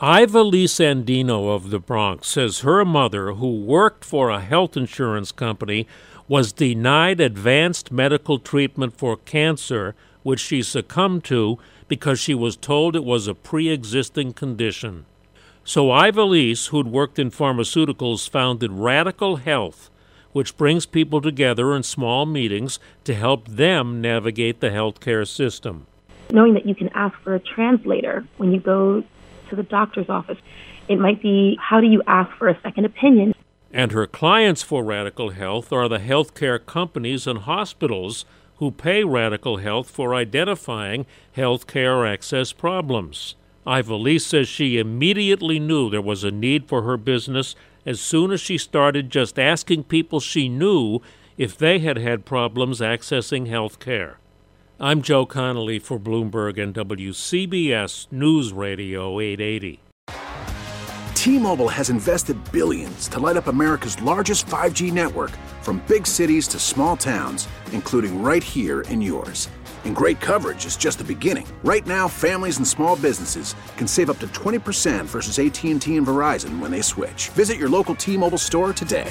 Ivelisse Andino of the Bronx says her mother, who worked for a health insurance company, was denied advanced medical treatment for cancer, which she succumbed to because she was told it was a pre-existing condition. So Ivelisse, who'd worked in pharmaceuticals, founded Radical Health, which brings people together in small meetings to help them navigate the healthcare system. Knowing that you can ask for a translator when you go to the doctor's office, it might be, how do you ask for a second opinion? And her clients for Radical Health are the healthcare companies and hospitals who pay Radical Health for identifying healthcare access problems. Ivelisse says she immediately knew there was a need for her business as soon as she started just asking people she knew if they had had problems accessing health care. I'm Joe Connolly for Bloomberg and WCBS News Radio 880. T-Mobile has invested billions to light up America's largest 5G network, from big cities to small towns, including right here in yours. And great coverage is just the beginning. Right now, families and small businesses can save up to 20% versus AT&T and Verizon when they switch. Visit your local T-Mobile store today.